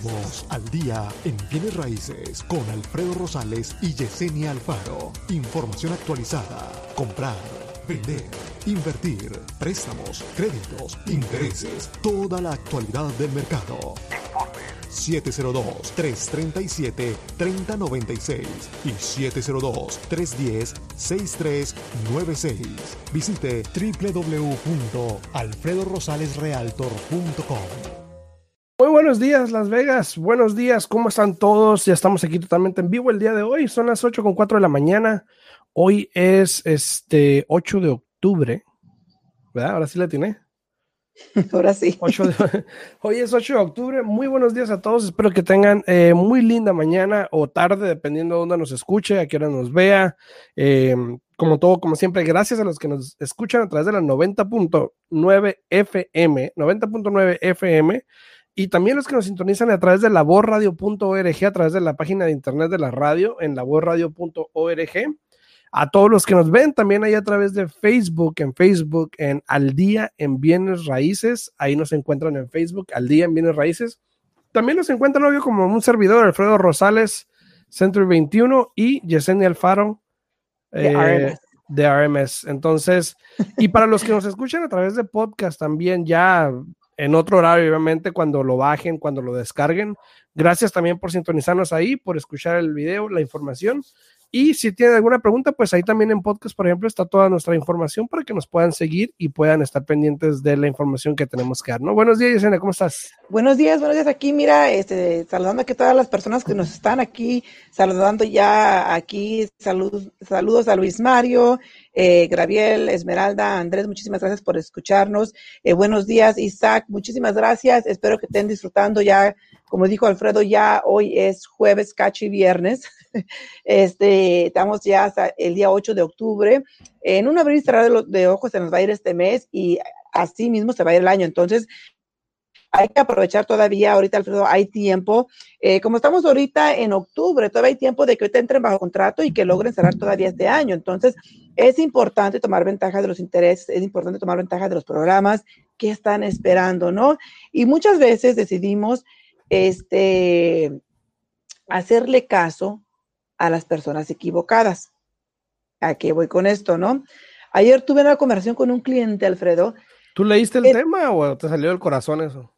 Centavos al día en Bienes Raíces con Alfredo Rosales y Yesenia Alfaro. Información actualizada. Comprar, vender, invertir, préstamos, créditos, intereses, toda la actualidad del mercado. 702-337-3096 y 702-310-6396. Visite www.alfredorosalesrealtor.com. Muy buenos días, Las Vegas. Buenos días, ¿cómo están todos? Ya estamos aquí totalmente en vivo el día de hoy. Son las 8:04 de la mañana. Hoy es 8 de octubre, ¿verdad? Ahora sí la tiene. Ahora sí. Hoy es 8 de octubre. Muy buenos días a todos. Espero que tengan muy linda mañana o tarde, dependiendo de dónde nos escuche, a qué hora nos vea. Como siempre, gracias a los que nos escuchan a través de la 90.9 FM, y también los que nos sintonizan a través de laborradio.org, a través de la página de internet de la radio en laborradio.org. A todos los que nos ven también ahí a través de Facebook, en Al Día en Bienes Raíces. Ahí nos encuentran en Facebook, Al Día en Bienes Raíces. También nos encuentran, obvio, como un servidor, Alfredo Rosales, Century 21, y Yesenia Alfaro, de RMS. Entonces, y para los que nos escuchan a través de podcast también, ya en otro horario, obviamente, cuando lo bajen, cuando lo descarguen. Gracias también por sintonizarnos ahí, por escuchar el video, la información. Y si tienen alguna pregunta, pues ahí también en podcast, por ejemplo, está toda nuestra información para que nos puedan seguir y puedan estar pendientes de la información que tenemos que dar, ¿no? Buenos días, Yesenia, ¿cómo estás? Buenos días. Aquí, mira, saludando aquí a todas las personas que nos están aquí, saludando ya aquí, saludos a Luis Mario, Gabriel, Esmeralda, Andrés, muchísimas gracias por escucharnos. Buenos días, Isaac, muchísimas gracias. Espero que estén disfrutando ya. Como dijo Alfredo, ya hoy es jueves, cacho y viernes. Estamos ya hasta el día 8 de octubre. En un abrir y cerrar de ojos se nos va a ir este mes y así mismo se va a ir el año. Entonces, hay que aprovechar todavía. Ahorita, Alfredo, hay tiempo. Como estamos ahorita en octubre, todavía hay tiempo de que ahorita entren bajo contrato y que logren cerrar todavía este año. Entonces, es importante tomar ventaja de los intereses, es importante tomar ventaja de los programas que están esperando, ¿no? Y muchas veces decidimos hacerle caso a las personas equivocadas. ¿A qué voy con esto, no? Ayer tuve una conversación con un cliente, Alfredo. ¿Tú leíste el tema o te salió del corazón eso?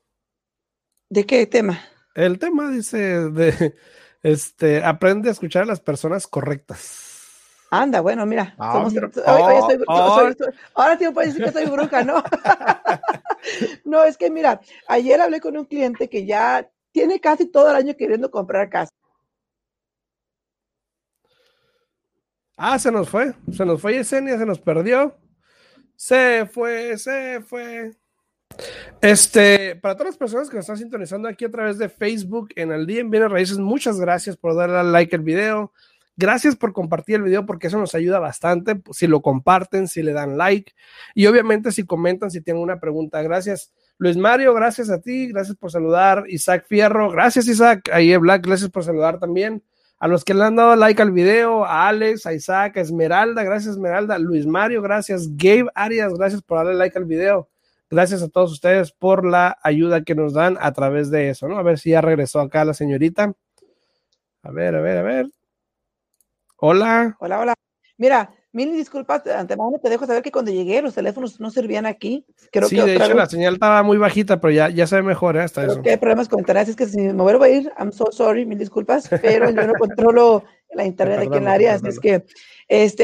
¿De qué tema? El tema dice aprende a escuchar a las personas correctas. Anda, bueno, mira. Ahora tío puedes decir que soy bruja, ¿no? No, es que mira, ayer hablé con un cliente que ya tiene casi todo el año queriendo comprar casa. Ah, se nos fue Yesenia, se nos perdió. Se fue. Para todas las personas que nos están sintonizando aquí a través de Facebook en Al Día en Bienes Raíces, muchas gracias por darle like al video. Gracias por compartir el video porque eso nos ayuda bastante. Si lo comparten, si le dan like y obviamente si comentan, si tienen una pregunta. Gracias, Luis Mario, gracias a ti, gracias por saludar. Isaac Fierro, gracias Isaac. Ahí Black, gracias por saludar también. A los que le han dado like al video, a Alex, a Isaac, a Esmeralda, gracias Esmeralda. Luis Mario, gracias. Gabe Arias, gracias por darle like al video. Gracias a todos ustedes por la ayuda que nos dan a través de eso, ¿no? A ver si ya regresó acá la señorita. A ver. Hola. Mira, mil disculpas, de antemano te dejo saber que cuando llegué los teléfonos no servían aquí. Creo que de hecho la señal estaba muy bajita, pero ya se ve mejor hasta creo eso. Que hay problemas con internet, es que si me vuelvo a ir, I'm so sorry, mil disculpas, pero yo no controlo la internet aquí en el área, así es que,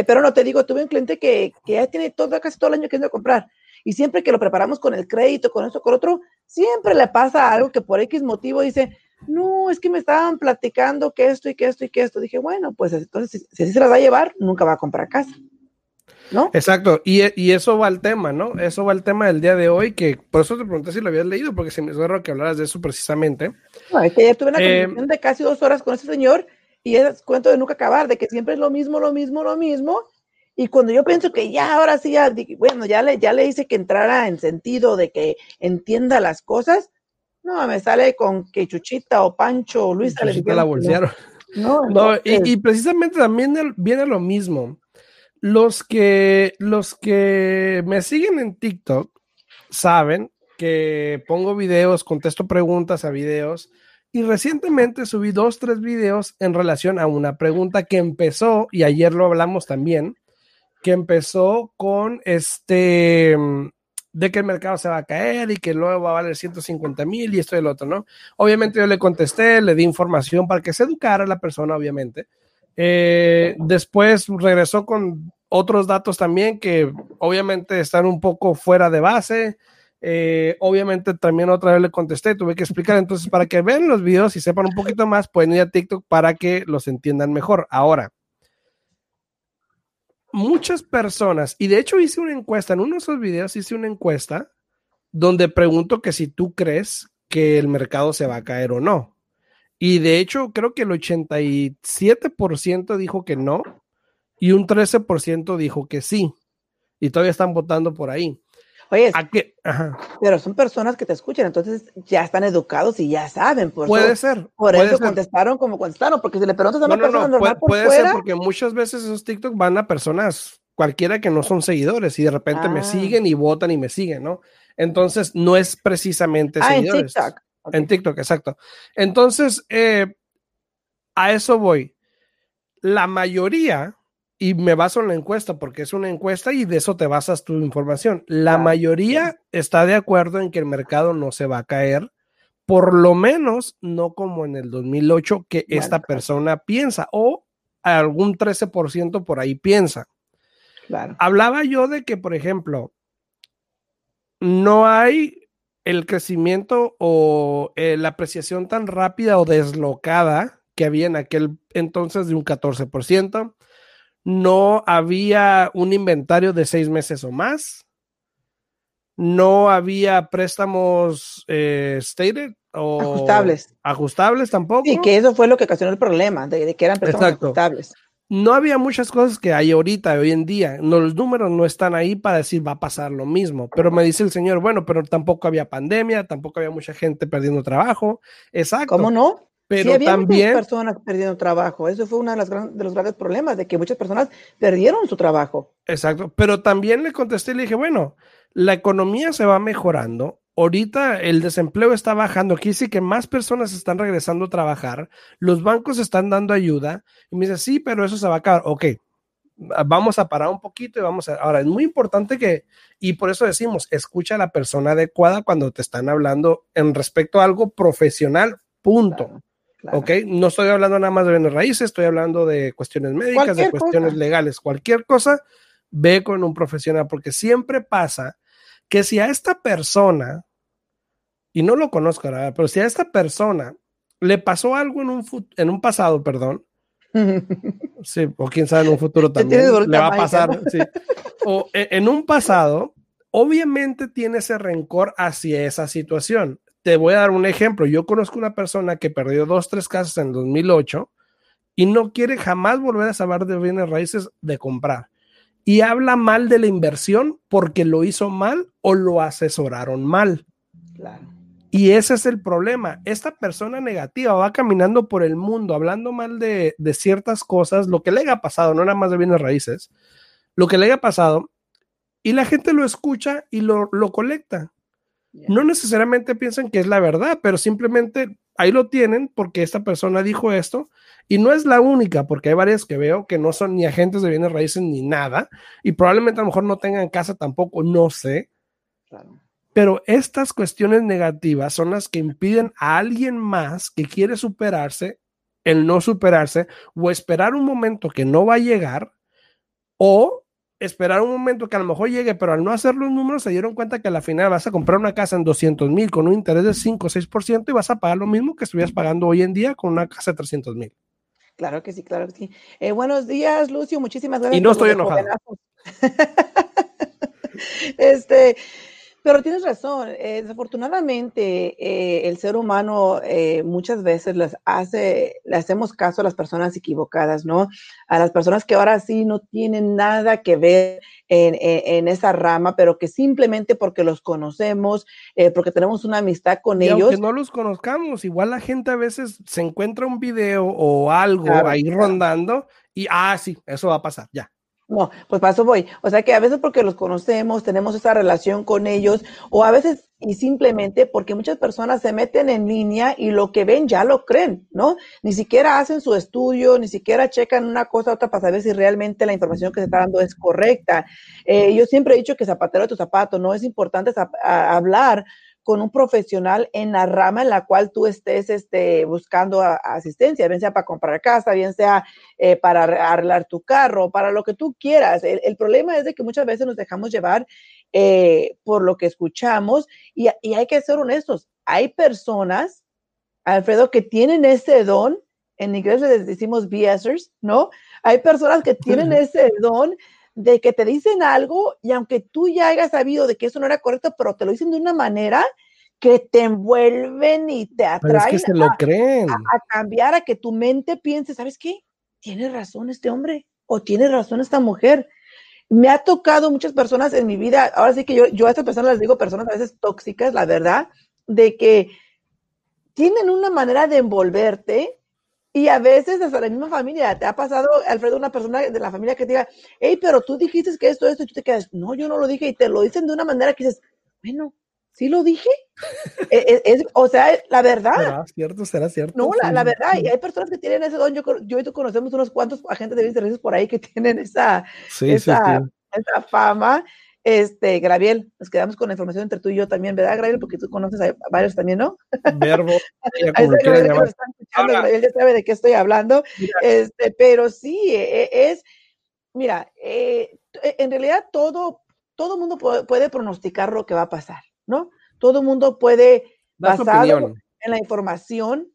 pero no te digo, tuve un cliente que ya tiene casi todo el año queriendo comprar. Y siempre que lo preparamos con el crédito, con esto, con otro, siempre le pasa algo que por X motivo dice, no, es que me estaban platicando que esto. Dije, bueno, pues entonces, si así se las va a llevar, nunca va a comprar casa, ¿no? Exacto, y eso va al tema, ¿no? Eso va al tema del día de hoy, que por eso te pregunté si lo habías leído, porque se me hizo que hablaras de eso precisamente. No, es que ya tuve una conversación de casi 2 horas con ese señor, y es cuento de nunca acabar, de que siempre es lo mismo, y cuando yo pienso que ya, ahora sí, ya le hice que entrara en sentido de que entienda las cosas, no, me sale con que Chuchita o Pancho o Luis. Chuchita la bolsearon. No, y precisamente también viene lo mismo. Los que me siguen en TikTok saben que pongo videos, contesto preguntas a videos Y recientemente subí 2-3 videos en relación a una pregunta que empezó, y ayer lo hablamos también, que empezó con de que el mercado se va a caer y que luego va a valer 150,000 y esto y el otro, ¿no? Obviamente yo le contesté, le di información para que se educara la persona, obviamente. Después regresó con otros datos también que obviamente están un poco fuera de base. Obviamente también otra vez le contesté, tuve que explicar. Entonces, para que vean los videos y sepan un poquito más, pueden ir a TikTok para que los entiendan mejor. Ahora, muchas personas, y de hecho hice una encuesta, en uno de esos videos hice una encuesta donde pregunto que si tú crees que el mercado se va a caer o no, y de hecho creo que el 87% dijo que no y un 13% dijo que sí, y todavía están votando por ahí. Oye, pero son personas que te escuchan, entonces ya están educados y ya saben. Puede ser. Contestaron como contestaron, porque si le preguntas a una persona normal puede ser porque muchas veces esos TikTok van a personas cualquiera que no son seguidores y de repente me siguen y votan y me siguen, ¿no? Entonces no es precisamente seguidores. En TikTok. Okay. En TikTok, exacto. Entonces, a eso voy. La mayoría... Y me baso en la encuesta porque es una encuesta y de eso te basas tu información. La mayoría está de acuerdo en que el mercado no se va a caer, por lo menos no como en el 2008 que esta persona piensa, o algún 13% por ahí piensa. Claro. Hablaba yo de que, por ejemplo, no hay el crecimiento o la apreciación tan rápida o deslocada que había en aquel entonces de un 14%. No había un inventario de 6 meses o más. No había préstamos stated o ajustables tampoco. Y que eso fue lo que ocasionó el problema, de que eran préstamos ajustables. No había muchas cosas que hay ahorita, hoy en día. No, los números no están ahí para decir va a pasar lo mismo. Pero me dice el señor, bueno, pero tampoco había pandemia, tampoco había mucha gente perdiendo trabajo. Exacto. ¿Cómo no? Pero sí, había también muchas personas perdiendo trabajo. Eso fue uno de los grandes problemas, de que muchas personas perdieron su trabajo. Exacto. Pero también le contesté y le dije, bueno, la economía se va mejorando. Ahorita el desempleo está bajando. Aquí sí que más personas están regresando a trabajar. Los bancos están dando ayuda. Y me dice, sí, pero eso se va a acabar. Ok, vamos a parar un poquito y vamos a... Ahora, es muy importante que... Y por eso decimos, escucha a la persona adecuada cuando te están hablando en respecto a algo profesional, punto. Claro. Claro. Ok, no estoy hablando nada más de bienes raíces, estoy hablando de cuestiones médicas, cualquier de cuestiones legales, cualquier cosa, ve con un profesional, porque siempre pasa que si a esta persona, y no lo conozco ahora, pero si a esta persona le pasó algo en un pasado, perdón, sí, o quién sabe en un futuro también, le va a pasar, sí, o en un pasado, obviamente tiene ese rencor hacia esa situación. Te voy a dar un ejemplo. Yo conozco una persona que perdió 2-3 casas en 2008 y no quiere jamás volver a saber de bienes raíces, de comprar. Y habla mal de la inversión porque lo hizo mal o lo asesoraron mal. Claro. Y ese es el problema. Esta persona negativa va caminando por el mundo hablando mal de ciertas cosas, lo que le haya pasado, no nada más de bienes raíces, lo que le haya pasado, y la gente lo escucha y lo colecta. No necesariamente piensan que es la verdad, pero simplemente ahí lo tienen porque esta persona dijo esto, y no es la única, porque hay varias que veo que no son ni agentes de bienes raíces ni nada, y probablemente a lo mejor no tengan casa tampoco, no sé. Claro. Pero estas cuestiones negativas son las que impiden a alguien más que quiere superarse, el no superarse, o esperar un momento que no va a llegar, o esperar un momento que a lo mejor llegue, pero al no hacer los números se dieron cuenta que al final vas a comprar una casa en $200,000 con un interés de 5 o 6% y vas a pagar lo mismo que estuvieras pagando hoy en día con una casa de $300,000. Claro que sí, claro que sí. Buenos días, Lucio, muchísimas gracias. Y no estoy enojado. Pero tienes razón, desafortunadamente el ser humano muchas veces le hacemos caso a las personas equivocadas, ¿no? A las personas que ahora sí no tienen nada que ver en esa rama, pero que simplemente porque los conocemos, porque tenemos una amistad con ellos. Aunque no los conozcamos, igual la gente a veces se encuentra un video o algo ahí rondando y, sí, eso va a pasar, ya. No, pues para eso voy. O sea que a veces porque los conocemos, tenemos esa relación con ellos, o a veces y simplemente porque muchas personas se meten en línea y lo que ven ya lo creen, ¿no? Ni siquiera hacen su estudio, ni siquiera checan una cosa u otra para saber si realmente la información que se está dando es correcta. Yo siempre he dicho que zapatero de tu zapato, ¿no? Es importante hablar con un profesional en la rama en la cual tú estés buscando asistencia, bien sea para comprar casa, bien sea para arreglar tu carro, para lo que tú quieras. El problema es de que muchas veces nos dejamos llevar por lo que escuchamos y hay que ser honestos. Hay personas, Alfredo, que tienen ese don, en inglés les decimos BSers, ¿no? Hay personas que tienen ese don de que te dicen algo y aunque tú ya hayas sabido de que eso no era correcto, pero te lo dicen de una manera que te envuelven y te atraen, pero es que se lo creen. A cambiar, a que tu mente piense, ¿sabes qué? Tiene razón este hombre o tiene razón esta mujer. Me ha tocado muchas personas en mi vida, ahora sí que yo a estas personas les digo personas a veces tóxicas, la verdad, de que tienen una manera de envolverte. Y a veces hasta la misma familia, te ha pasado, Alfredo, una persona de la familia que te diga, hey, pero tú dijiste que esto, y tú te quedas, no, yo no lo dije, y te lo dicen de una manera que dices, bueno, ¿sí lo dije? O sea, la verdad. Será cierto. No, la verdad, y hay personas que tienen ese don, yo y tú conocemos unos cuantos agentes de bienes y servicios por ahí que tienen esa fama. Graviel, nos quedamos con la información entre tú y yo también, ¿verdad, Graviel? Porque tú conoces a varios también, ¿no? Verbo. Graviel ya sabe de qué estoy hablando. Pero sí, en realidad todo mundo puede pronosticar lo que va a pasar, ¿no? Todo mundo puede, basado en la información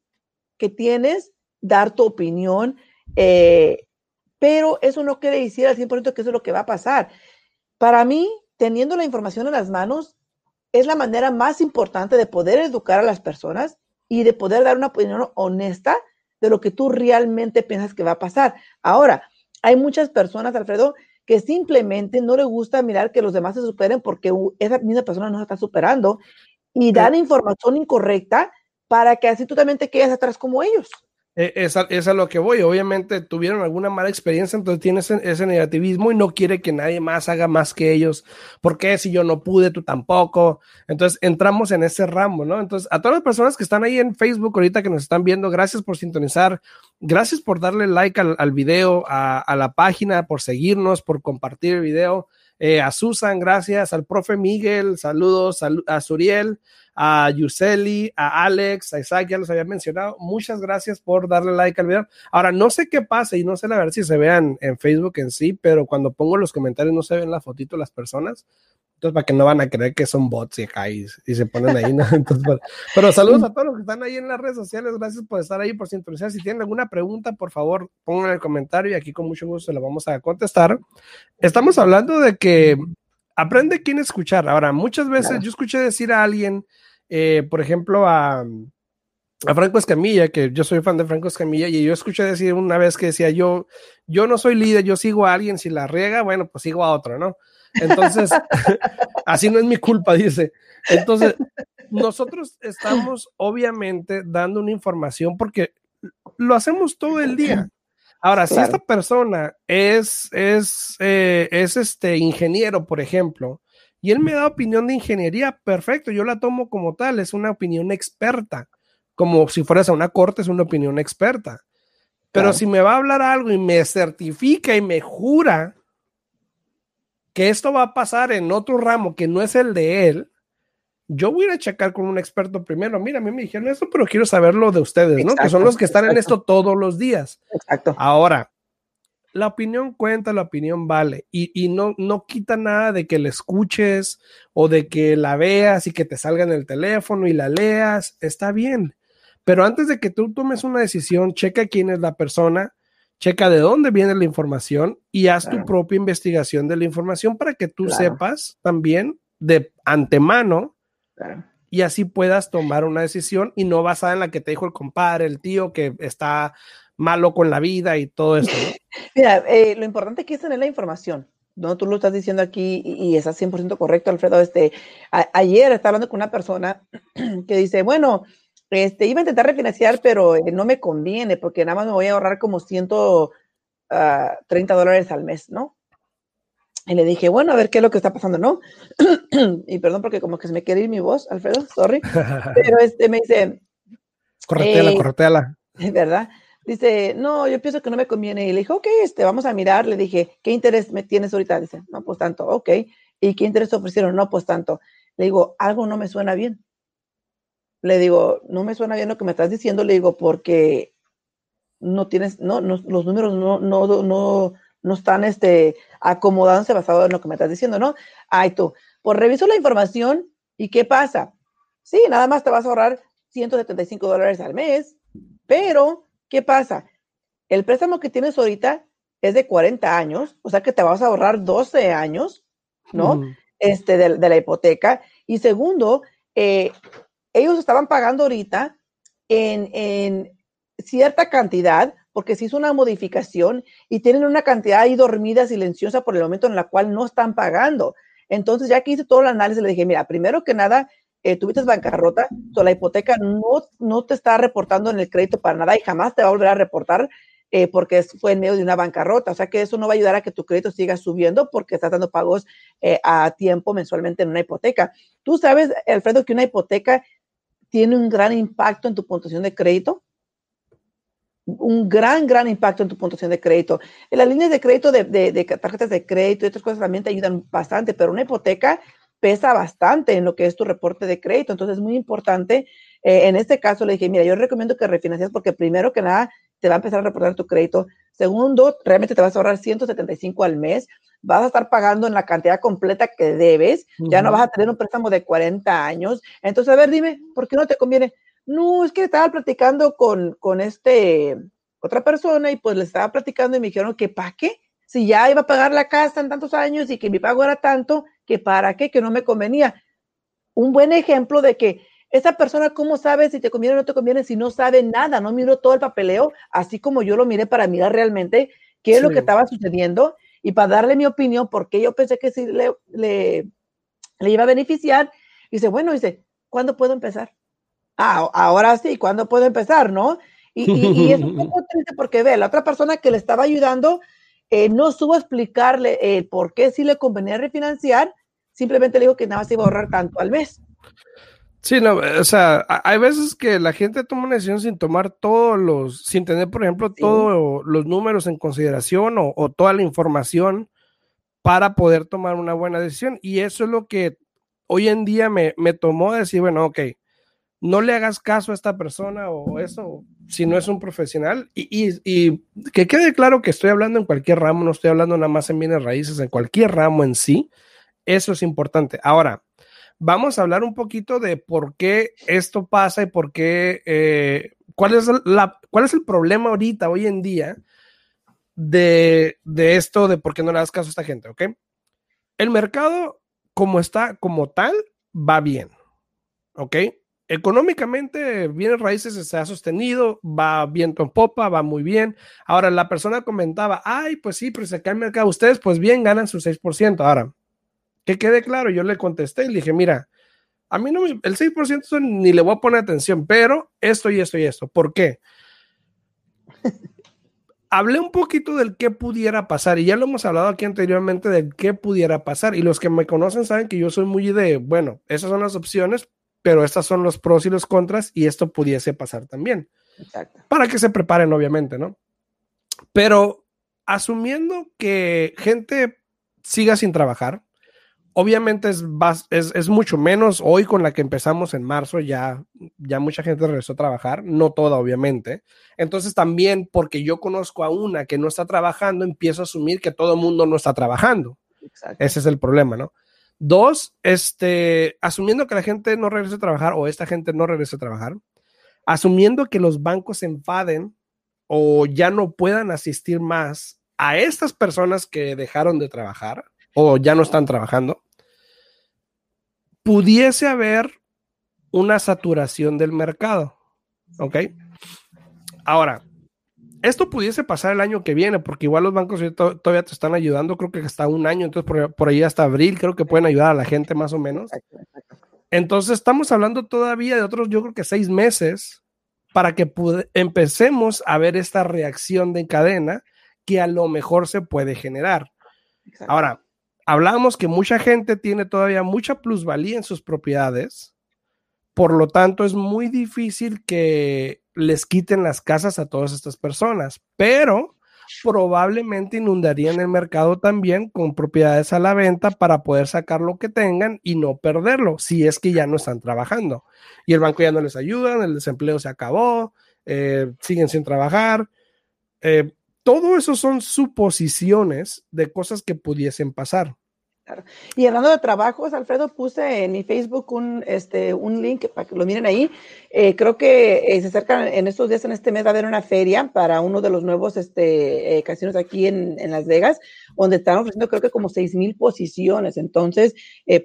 que tienes, dar tu opinión, pero eso no quiere decir al 100% que eso es lo que va a pasar. Para mí, teniendo la información en las manos, es la manera más importante de poder educar a las personas y de poder dar una opinión honesta de lo que tú realmente piensas que va a pasar. Ahora, hay muchas personas, Alfredo, que simplemente no les gusta mirar que los demás se superen porque esa misma persona no se está superando y dan información incorrecta para que así tú también te quedes atrás como ellos. Es a lo que voy. Obviamente tuvieron alguna mala experiencia, entonces tiene ese negativismo y no quiere que nadie más haga más que ellos. ¿Por qué? Si yo no pude, tú tampoco. Entonces entramos en ese ramo, ¿no? Entonces a todas las personas que están ahí en Facebook ahorita que nos están viendo, gracias por sintonizar, gracias por darle like al video, a la página, por seguirnos, por compartir el video. A Susan, gracias, al profe Miguel, saludos, a Suriel, a Yuseli, a Alex, a Isaac, ya los había mencionado, muchas gracias por darle like al video. Ahora, no sé qué pasa y no sé la verdad si se vean en Facebook en sí, pero cuando pongo los comentarios no se ven la fotito de las personas, entonces para que no van a creer que son bots y se ponen ahí, ¿no? Entonces, pero saludos a todos los que están ahí en las redes sociales, gracias por estar ahí, por sintonizar. Si tienen alguna pregunta, por favor, pongan en el comentario y aquí con mucho gusto la vamos a contestar. Estamos hablando de que aprende quién escuchar. Ahora, muchas veces yo escuché decir a alguien, por ejemplo, a Franco Escamilla, que yo soy fan de Franco Escamilla, y yo escuché decir una vez que decía, yo no soy líder, yo sigo a alguien, si la riega, bueno, pues sigo a otro, ¿no? Entonces, así no es mi culpa, dice. Entonces, nosotros estamos obviamente dando una información porque lo hacemos todo el día. Ahora, si esta persona es ingeniero, por ejemplo, y él me da opinión de ingeniería, perfecto, yo la tomo como tal, es una opinión experta. Como si fueras a una corte, es una opinión experta. Pero si me va a hablar algo y me certifica y me jura que esto va a pasar en otro ramo que no es el de él, yo voy a ir a checar con un experto primero. Mira, a mí me dijeron esto, pero quiero saberlo de ustedes, ¿no? Exacto, que son los que están en esto todos los días. Exacto. Ahora, la opinión cuenta, la opinión vale. Y no quita nada de que la escuches o de que la veas y que te salga en el teléfono y la leas. Está bien. Pero antes de que tú tomes una decisión, checa quién es la persona, checa de dónde viene la información y haz tu propia investigación de la información para que tú sepas también de antemano y así puedas tomar una decisión y no basada en la que te dijo el compadre, el tío que está malo con la vida y todo eso, ¿no? Mira, lo importante aquí es tener la información, ¿no? Tú lo estás diciendo aquí y estás 100% correcto, Alfredo. Ayer estaba hablando con una persona que dice, bueno, iba a intentar refinanciar, pero no me conviene porque nada más me voy a ahorrar como $130 al mes, ¿no? Y le dije, bueno, a ver qué es lo que está pasando, ¿no? Y perdón, porque como que se me quiere ir mi voz, Alfredo, sorry. Pero me dice... Correteala, correteala. Es verdad. Dice, no, yo pienso que no me conviene. Y le dije, ok, vamos a mirar. Le dije, ¿qué interés me tienes ahorita? Dice, no, pues tanto, ok. ¿Y qué interés te ofrecieron? No, pues tanto. Le digo, algo no me suena bien. Le digo, no me suena bien lo que me estás diciendo. Le digo, porque no tienes, no los números no están acomodándose basado en lo que me estás diciendo, ¿no? Ay, tú, pues reviso la información y ¿qué pasa? Sí, nada más te vas a ahorrar $175 al mes, pero ¿qué pasa? El préstamo que tienes ahorita es de 40 años, o sea que te vas a ahorrar 12 años, ¿no? De la hipoteca. Y segundo, ellos estaban pagando ahorita en cierta cantidad, porque se hizo una modificación y tienen una cantidad ahí dormida, silenciosa por el momento en la cual no están pagando. Entonces, ya que hice todo el análisis, le dije, mira, primero que nada, tuviste bancarrota, so la hipoteca no te está reportando en el crédito para nada y jamás te va a volver a reportar porque fue en medio de una bancarrota. O sea que eso no va a ayudar a que tu crédito siga subiendo porque estás dando pagos a tiempo mensualmente en una hipoteca. Tú sabes, Alfredo, que una hipoteca tiene un gran impacto en tu puntuación de crédito. Un gran impacto en tu puntuación de crédito. En las líneas de crédito de tarjetas de crédito y otras cosas también te ayudan bastante, pero una hipoteca pesa bastante en lo que es tu reporte de crédito. Entonces es muy importante. En este caso le dije, mira, yo recomiendo que refinancies porque primero que nada te va a empezar a reportar tu crédito. Segundo, realmente te vas a ahorrar $175 al mes. Vas a estar pagando en la cantidad completa que debes. Ya no vas a tener un préstamo de 40 años. Entonces, a ver, dime, ¿por qué no te conviene? No, es que estaba platicando con otra persona y pues le estaba platicando y me dijeron que ¿para qué? Si ya iba a pagar la casa en tantos años y que mi pago era tanto, que ¿para qué? Que no me convenía. Un buen ejemplo de que esa persona, ¿cómo sabe si te conviene o no te conviene? Si no sabe nada, no miró todo el papeleo, así como yo lo miré para mirar realmente qué es lo que estaba sucediendo y para darle mi opinión, porque yo pensé que sí le iba a beneficiar. Y dice, bueno, ¿cuándo puedo empezar? Ah, ahora sí, ¿cuándo puedo empezar, no? Y es un poco triste porque ve, la otra persona que le estaba ayudando no supo explicarle por qué sí le convenía refinanciar, simplemente le dijo que nada más iba a ahorrar tanto al mes. Sí, no, o sea, hay veces que la gente toma una decisión sin tener, por ejemplo, todos los números en consideración o toda la información para poder tomar una buena decisión. Y eso es lo que hoy en día me tomó decir, bueno, ok, no le hagas caso a esta persona o eso, si no es un profesional. Y que quede claro que estoy hablando en cualquier ramo, no estoy hablando nada más en bienes raíces, en cualquier ramo en sí. Eso es importante. Ahora, vamos a hablar un poquito de por qué esto pasa y por qué, cuál es el problema ahorita, hoy en día, de esto, de por qué no le das caso a esta gente, ¿ok? El mercado, como está, como tal, va bien, ¿ok? Económicamente, bienes raíces se ha sostenido, va viento en popa, va muy bien. Ahora, la persona comentaba, ay, pues sí, pero se cae el mercado. Ustedes, pues bien, ganan su 6%. Ahora, que quede claro, yo le contesté y le dije, mira, a mí no, el 6% ni le voy a poner atención, pero esto y esto y esto. ¿Por qué? Hablé un poquito del qué pudiera pasar y ya lo hemos hablado aquí anteriormente del qué pudiera pasar. Y los que me conocen saben que yo soy muy esas son las opciones, pero estas son los pros y los contras y esto pudiese pasar también. Exacto. Para que se preparen, obviamente, ¿no? Pero asumiendo que gente siga sin trabajar, obviamente es mucho menos hoy con la que empezamos en marzo, ya mucha gente regresó a trabajar, no toda, obviamente. Entonces también porque yo conozco a una que no está trabajando, empiezo a asumir que todo el mundo no está trabajando. Exacto. Ese es el problema, ¿no? Dos, asumiendo que la gente no regrese a trabajar o esta gente no regrese a trabajar, asumiendo que los bancos se enfaden o ya no puedan asistir más a estas personas que dejaron de trabajar o ya no están trabajando, pudiese haber una saturación del mercado, ¿ok? Ahora, esto pudiese pasar el año que viene, porque igual los bancos todavía te están ayudando, creo que hasta un año, entonces por ahí hasta abril creo que pueden ayudar a la gente más o menos. Entonces estamos hablando todavía de otros, yo creo que 6 meses, para que empecemos a ver esta reacción de cadena que a lo mejor se puede generar. Ahora, hablamos que mucha gente tiene todavía mucha plusvalía en sus propiedades, por lo tanto es muy difícil que les quiten las casas a todas estas personas, pero probablemente inundarían el mercado también con propiedades a la venta para poder sacar lo que tengan y no perderlo, si es que ya no están trabajando y el banco ya no les ayuda, el desempleo se acabó, siguen sin trabajar, todo eso son suposiciones de cosas que pudiesen pasar. Claro. Y hablando de trabajos, Alfredo, puse en mi Facebook un link para que lo miren ahí. Creo que se acercan en estos días, en este mes, va a haber una feria para uno de los nuevos casinos aquí en Las Vegas, donde están ofreciendo creo que como 6,000 posiciones. Entonces,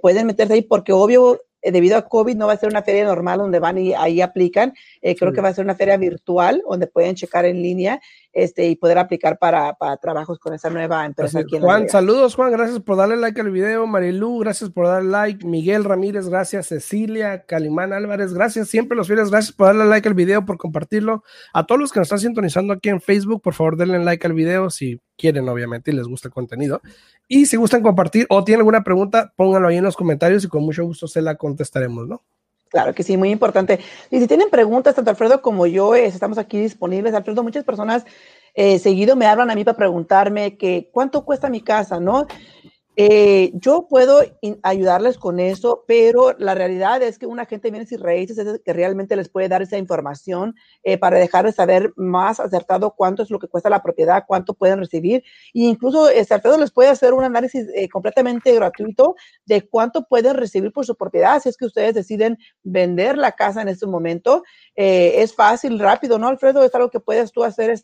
pueden meterse ahí porque obvio, debido a COVID no va a ser una feria normal donde van y ahí aplican, creo que va a ser una feria virtual donde pueden checar en línea y poder aplicar para trabajos con esa nueva empresa aquí en Juan, saludos Juan, gracias por darle like al video, Marilú, gracias por darle like, Miguel Ramírez, gracias, Cecilia, Calimán Álvarez, gracias, siempre los fieles, gracias por darle like al video, por compartirlo, a todos los que nos están sintonizando aquí en Facebook, por favor denle like al video si quieren obviamente y les gusta el contenido, y si gustan compartir o tienen alguna pregunta, pónganlo ahí en los comentarios y con mucho gusto se la contestaremos, ¿no? Claro que sí, muy importante. Y si tienen preguntas, tanto Alfredo como yo, estamos aquí disponibles. Alfredo, muchas personas seguido me hablan a mí para preguntarme que cuánto cuesta mi casa, ¿no? Yo puedo ayudarles con eso, pero la realidad es que una gente viene sin raíces, es que realmente les puede dar esa información para dejarles saber más acertado cuánto es lo que cuesta la propiedad, cuánto pueden recibir, e incluso Alfredo les puede hacer un análisis completamente gratuito de cuánto pueden recibir por su propiedad, si es que ustedes deciden vender la casa en este momento. Es fácil, rápido, ¿no, Alfredo? Es algo que puedes tú hacer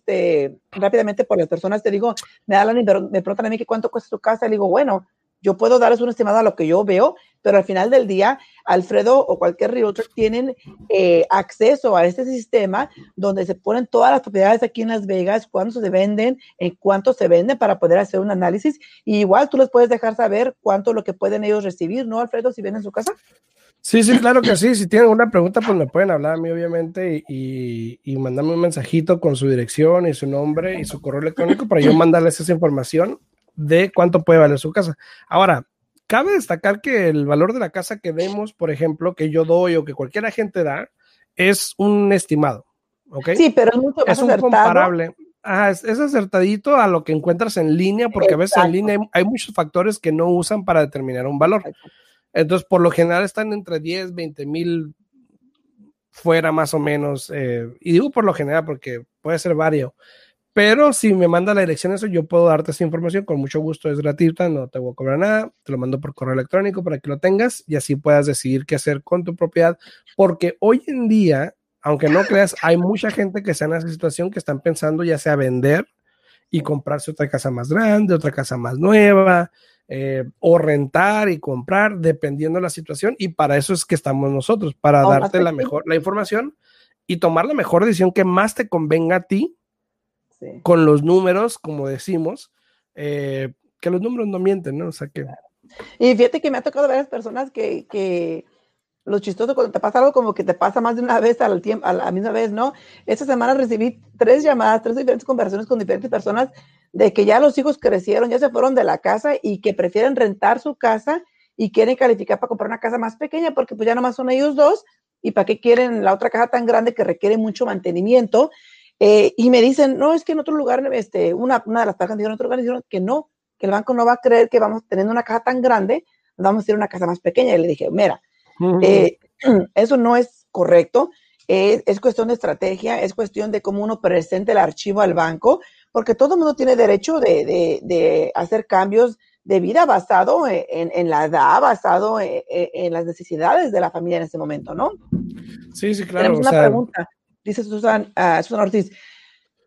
rápidamente por las personas, te digo, me hablan y me preguntan a mí que cuánto cuesta tu casa, y digo, bueno, yo puedo darles un estimado a lo que yo veo, pero al final del día, Alfredo o cualquier realtor tienen acceso a este sistema donde se ponen todas las propiedades aquí en Las Vegas, cuánto se venden, en cuánto se venden para poder hacer un análisis. Y igual tú les puedes dejar saber cuánto es lo que pueden ellos recibir, ¿no, Alfredo, si venden su casa? Sí, sí, claro que sí. Si tienen alguna pregunta, pues me pueden hablar a mí, obviamente, y mandarme un mensajito con su dirección y su nombre y su correo electrónico para yo mandarles esa información de cuánto puede valer su casa. Ahora, cabe destacar que el valor de la casa que vemos, por ejemplo, que yo doy o que cualquier agente da, es un estimado, ¿ok? Sí, pero es mucho más acertado. Es un comparable. Ajá, es acertadito a lo que encuentras en línea, porque a veces en línea hay muchos factores que no usan para determinar un valor. Entonces, por lo general están entre 10, 20 mil fuera más o menos, y digo por lo general porque puede ser vario. Pero si me manda la dirección eso, yo puedo darte esa información, con mucho gusto, es gratuita, no te voy a cobrar nada, te lo mando por correo electrónico para que lo tengas y así puedas decidir qué hacer con tu propiedad, porque hoy en día, aunque no creas, hay mucha gente que está en esa situación que están pensando ya sea vender y comprarse otra casa más grande, otra casa más nueva, o rentar y comprar, dependiendo de la situación, y para eso es que estamos nosotros, para darte la información y tomar la mejor decisión que más te convenga a ti. Sí. Con los números, como decimos, que los números no mienten, ¿no? O sea que... Y fíjate que me ha tocado ver a las personas que lo chistoso cuando te pasa algo como que te pasa más de una vez al tiempo, a la misma vez, ¿no? Esta semana recibí 3 llamadas, 3 diferentes conversaciones con diferentes personas de que ya los hijos crecieron, ya se fueron de la casa y que prefieren rentar su casa y quieren calificar para comprar una casa más pequeña porque pues ya nomás son ellos 2 y para qué quieren la otra casa tan grande que requiere mucho mantenimiento. Y me dicen, no, es que en otro lugar, una de las personas dijo, en otro lugar dijeron que no, que el banco no va a creer que vamos teniendo una casa tan grande, vamos a ir a una casa más pequeña. Y le dije, mira, eso no es correcto, es cuestión de estrategia, es cuestión de cómo uno presente el archivo al banco, porque todo el mundo tiene derecho de hacer cambios de vida basado en la edad, basado en las necesidades de la familia en ese momento, ¿no? Sí, sí, claro. Tenemos una pregunta. Dice Susana Ortiz,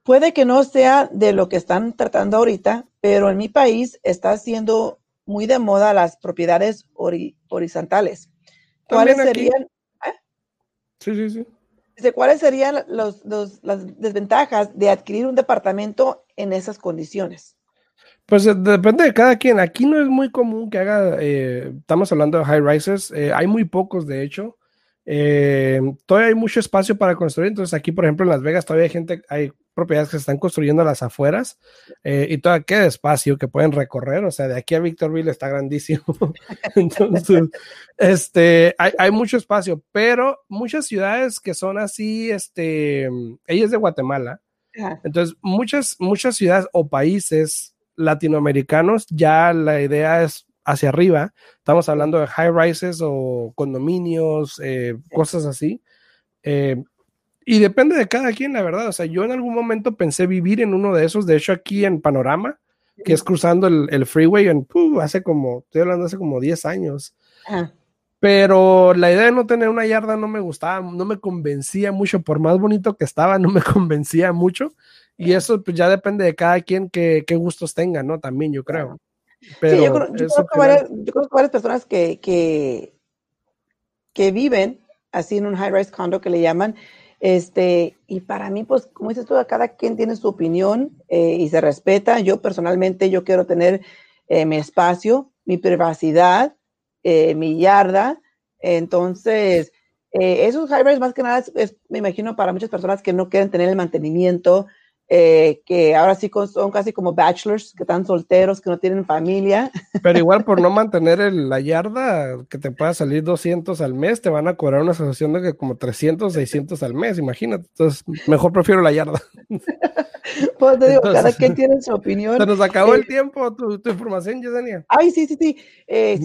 puede que no sea de lo que están tratando ahorita, pero en mi país está siendo muy de moda las propiedades horizontales. ¿Cuáles serían? Sí, sí, sí. Dice, ¿cuáles serían las desventajas de adquirir un departamento en esas condiciones? Pues depende de cada quien. Aquí no es muy común que haga, estamos hablando de high rises, hay muy pocos de hecho. Todavía hay mucho espacio para construir, entonces aquí por ejemplo en Las Vegas todavía hay gente, hay propiedades que se están construyendo a las afueras, y todo qué espacio que pueden recorrer, o sea, de aquí a Victorville está grandísimo. Entonces, hay mucho espacio, pero muchas ciudades que son así, ella es de Guatemala, entonces muchas ciudades o países latinoamericanos, ya la idea es hacia arriba, estamos hablando de high rises o condominios, cosas así, y depende de cada quien, la verdad. O sea, yo en algún momento pensé vivir en uno de esos. De hecho, aquí en Panorama, que es cruzando el freeway, hace como 10 años. Ah. Pero la idea de no tener una yarda no me gustaba, no me convencía mucho. Por más bonito que estaba, no me convencía mucho. Y eso pues, ya depende de cada quien qué gustos tenga, ¿no? También, yo creo. Pero sí, yo conozco varias personas que viven así en un high-rise condo que le llaman. Y para mí, pues, como dices tú, cada quien tiene su opinión y se respeta. Yo personalmente, yo quiero tener mi espacio, mi privacidad, mi yarda. Entonces, esos high-rise más que nada es, me imagino, para muchas personas que no quieren tener el mantenimiento, que ahora sí son casi como bachelors, que están solteros, que no tienen familia. Pero igual por no mantener la yarda, que te pueda salir 200 al mes, te van a cobrar una asociación de que como 300, 600 al mes, imagínate. Entonces, mejor prefiero la yarda. Pues te digo, entonces, cada quien tiene su opinión. Se nos acabó el tiempo, tu información, Yesenia. Ay, sí. Sí,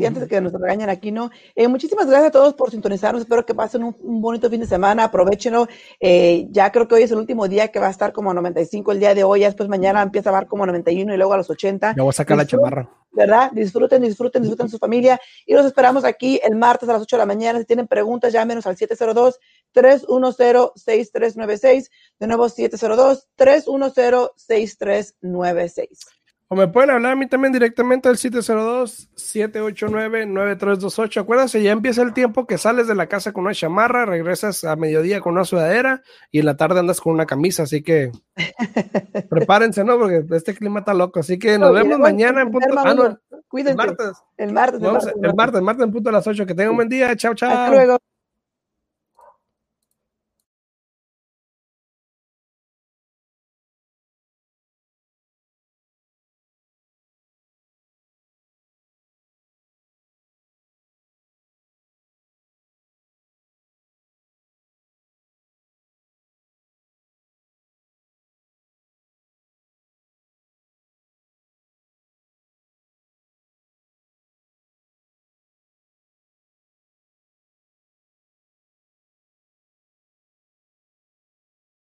antes de que nos regañen aquí, ¿no? Muchísimas gracias a todos por sintonizarnos. Espero que pasen un bonito fin de semana. Aprovechenlo. Ya creo que hoy es el último día que va a estar como a 95. El día de hoy, ya después mañana empieza a bajar como 91 y luego a los 80. Ya voy a sacar la chamarra. ¿Verdad? Disfruten su familia y los esperamos aquí el martes a las 8 de la mañana. Si tienen preguntas, llámenos al 702-310-6396. De nuevo, 702-310-6396. O me pueden hablar a mí también directamente al 702-789-9328. Acuérdense, ya empieza el tiempo que sales de la casa con una chamarra, regresas a mediodía con una sudadera y en la tarde andas con una camisa, así que prepárense, ¿no? Porque este clima está loco, así que nos vemos mañana en punto. Cuídense. El martes. El martes en punto a las 8. Que tengan un buen día. Chao. Hasta luego.